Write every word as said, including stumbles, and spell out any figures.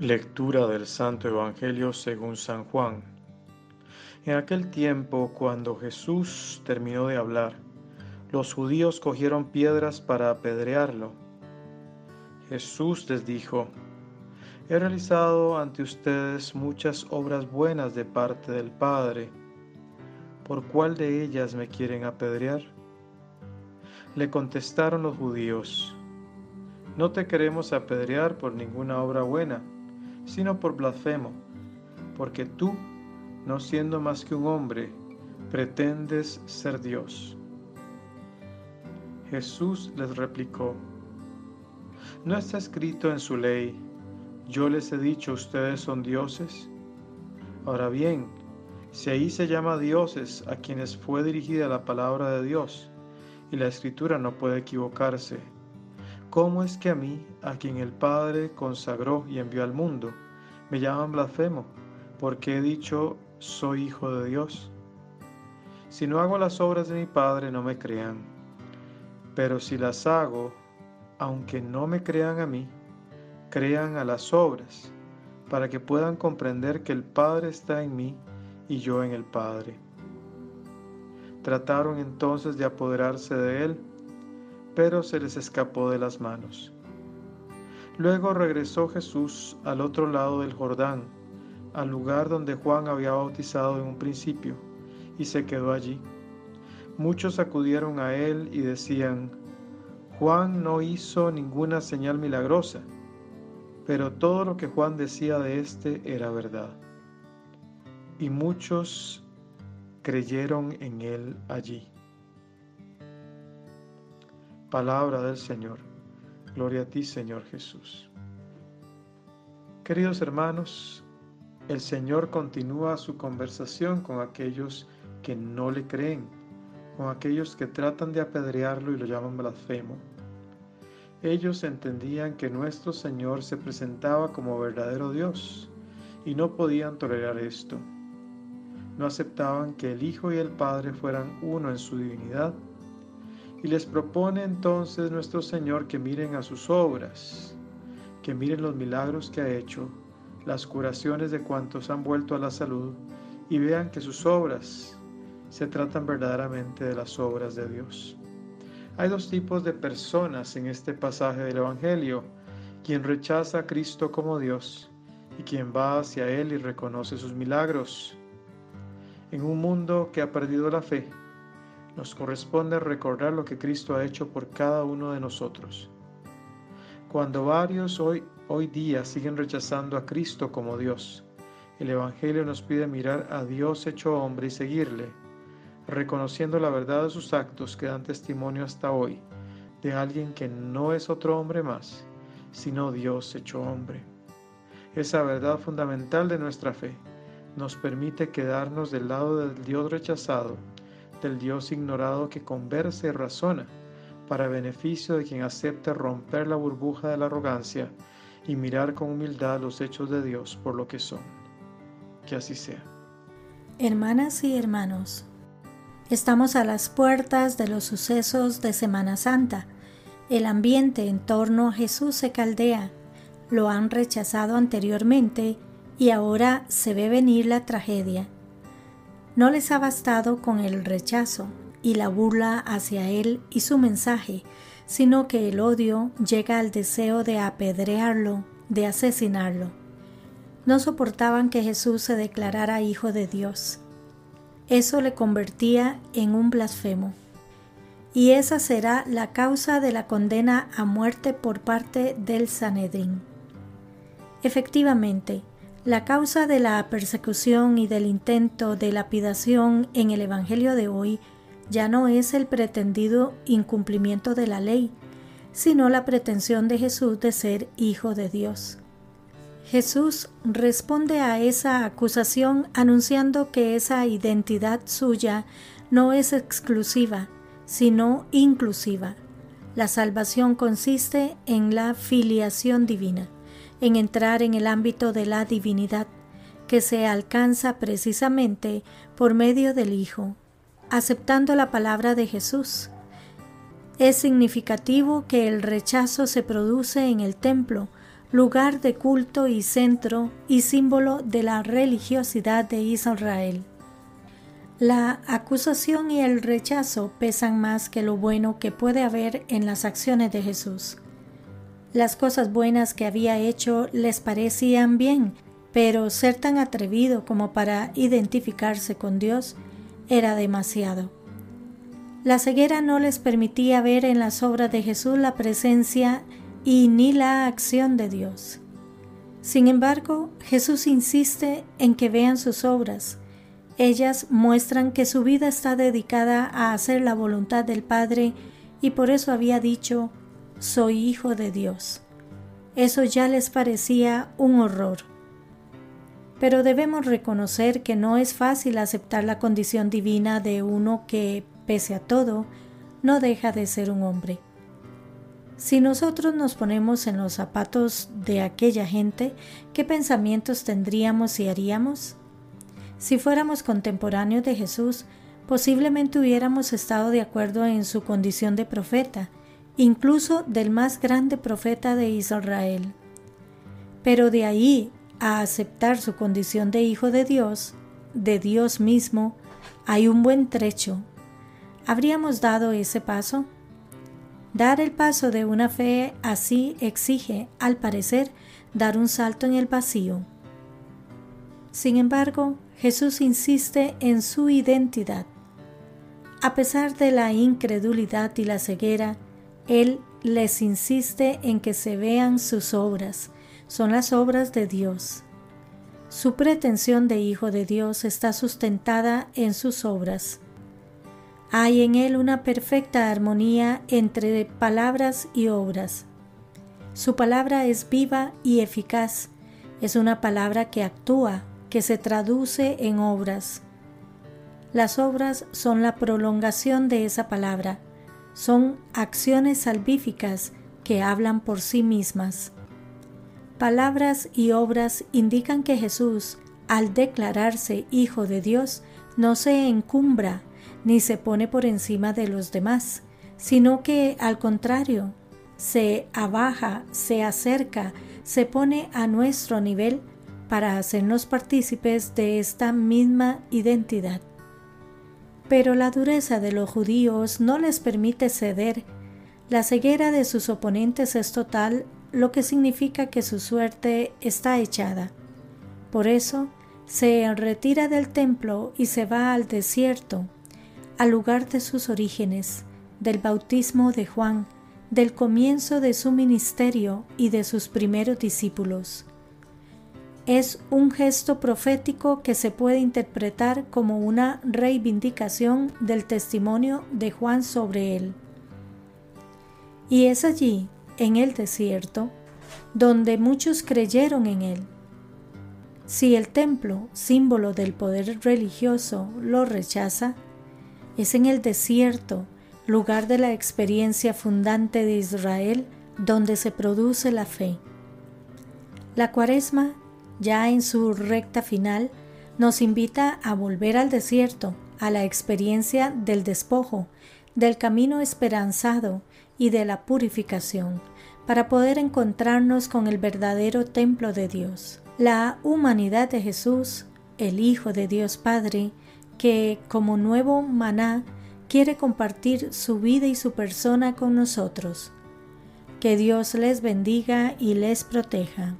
Lectura del Santo Evangelio según San Juan. En aquel tiempo, cuando Jesús terminó de hablar, los judíos cogieron piedras para apedrearlo. Jesús les dijo: He realizado ante ustedes muchas obras buenas de parte del Padre. ¿Por cuál de ellas me quieren apedrear? Le contestaron los judíos: No te queremos apedrear por ninguna obra buena, sino por blasfemo, porque tú, no siendo más que un hombre, pretendes ser Dios. Jesús les replicó: ¿No está escrito en su ley, yo les he dicho, ustedes son dioses? Ahora bien, si ahí se llama dioses a quienes fue dirigida la palabra de Dios, y la Escritura no puede equivocarse, ¿cómo es que a mí, a quien el Padre consagró y envió al mundo, me llaman blasfemo, porque he dicho, soy Hijo de Dios? Si no hago las obras de mi Padre, no me crean. Pero si las hago, aunque no me crean a mí, crean a las obras, para que puedan comprender que el Padre está en mí y yo en el Padre. Trataron entonces de apoderarse de él, pero se les escapó de las manos. Luego regresó Jesús al otro lado del Jordán, al lugar donde Juan había bautizado en un principio, y se quedó allí. Muchos acudieron a él y decían: Juan no hizo ninguna señal milagrosa, pero todo lo que Juan decía de éste era verdad. Y muchos creyeron en él allí. Palabra del Señor. Gloria a ti, Señor Jesús. Queridos hermanos, el Señor continúa su conversación con aquellos que no le creen, con aquellos que tratan de apedrearlo y lo llaman blasfemo. Ellos entendían que nuestro Señor se presentaba como verdadero Dios y no podían tolerar esto. No aceptaban que el Hijo y el Padre fueran uno en su divinidad. Y les propone entonces nuestro Señor que miren a sus obras, que miren los milagros que ha hecho, las curaciones de cuantos han vuelto a la salud, y vean que sus obras se tratan verdaderamente de las obras de Dios. Hay dos tipos de personas en este pasaje del Evangelio: quien rechaza a Cristo como Dios y quien va hacia él y reconoce sus milagros. En un mundo que ha perdido la fe, nos corresponde recordar lo que Cristo ha hecho por cada uno de nosotros. Cuando varios hoy, hoy día siguen rechazando a Cristo como Dios, el Evangelio nos pide mirar a Dios hecho hombre y seguirle, reconociendo la verdad de sus actos que dan testimonio hasta hoy de alguien que no es otro hombre más, sino Dios hecho hombre. Esa verdad fundamental de nuestra fe nos permite quedarnos del lado del Dios rechazado, del Dios ignorado que conversa y razona para beneficio de quien acepta romper la burbuja de la arrogancia y mirar con humildad los hechos de Dios por lo que son. Que así sea. Hermanas y hermanos, estamos a las puertas de los sucesos de Semana Santa. El ambiente en torno a Jesús se caldea. Lo han rechazado anteriormente y ahora se ve venir la tragedia. No les ha bastado con el rechazo y la burla hacia él y su mensaje, sino que el odio llega al deseo de apedrearlo, de asesinarlo. No soportaban que Jesús se declarara Hijo de Dios. Eso le convertía en un blasfemo. Y esa será la causa de la condena a muerte por parte del Sanedrín. Efectivamente, la causa de la persecución y del intento de lapidación en el Evangelio de hoy ya no es el pretendido incumplimiento de la ley, sino la pretensión de Jesús de ser Hijo de Dios. Jesús responde a esa acusación anunciando que esa identidad suya no es exclusiva, sino inclusiva. La salvación consiste en la filiación divina, en entrar en el ámbito de la divinidad, que se alcanza precisamente por medio del Hijo, aceptando la palabra de Jesús. Es significativo que el rechazo se produce en el templo, lugar de culto y centro y símbolo de la religiosidad de Israel. La acusación y el rechazo pesan más que lo bueno que puede haber en las acciones de Jesús. Las cosas buenas que había hecho les parecían bien, pero ser tan atrevido como para identificarse con Dios era demasiado. La ceguera no les permitía ver en las obras de Jesús la presencia y ni la acción de Dios. Sin embargo, Jesús insiste en que vean sus obras. Ellas muestran que su vida está dedicada a hacer la voluntad del Padre y por eso había dicho, «Soy Hijo de Dios». Eso ya les parecía un horror. Pero debemos reconocer que no es fácil aceptar la condición divina de uno que, pese a todo, no deja de ser un hombre. Si nosotros nos ponemos en los zapatos de aquella gente, ¿qué pensamientos tendríamos y haríamos? Si fuéramos contemporáneos de Jesús, posiblemente hubiéramos estado de acuerdo en su condición de profeta, incluso del más grande profeta de Israel. Pero de ahí a aceptar su condición de Hijo de Dios, de Dios mismo, hay un buen trecho. ¿Habríamos dado ese paso? Dar el paso de una fe así exige, al parecer, dar un salto en el vacío. Sin embargo, Jesús insiste en su identidad. A pesar de la incredulidad y la ceguera, Él les insiste en que se vean sus obras. Son las obras de Dios. Su pretensión de Hijo de Dios está sustentada en sus obras. Hay en Él una perfecta armonía entre palabras y obras. Su palabra es viva y eficaz. Es una palabra que actúa, que se traduce en obras. Las obras son la prolongación de esa palabra, son acciones salvíficas que hablan por sí mismas. Palabras y obras indican que Jesús, al declararse Hijo de Dios, no se encumbra ni se pone por encima de los demás, sino que, al contrario, se abaja, se acerca, se pone a nuestro nivel para hacernos partícipes de esta misma identidad. Pero la dureza de los judíos no les permite ceder. La ceguera de sus oponentes es total, lo que significa que su suerte está echada. Por eso, se retira del templo y se va al desierto, al lugar de sus orígenes, del bautismo de Juan, del comienzo de su ministerio y de sus primeros discípulos. Es un gesto profético que se puede interpretar como una reivindicación del testimonio de Juan sobre él. Y es allí, en el desierto, donde muchos creyeron en él. Si el templo, símbolo del poder religioso, lo rechaza, es en el desierto, lugar de la experiencia fundante de Israel, donde se produce la fe. La Cuaresma, ya en su recta final, nos invita a volver al desierto, a la experiencia del despojo, del camino esperanzado y de la purificación, para poder encontrarnos con el verdadero templo de Dios, la humanidad de Jesús, el Hijo de Dios Padre, que, como nuevo maná, quiere compartir su vida y su persona con nosotros. Que Dios les bendiga y les proteja.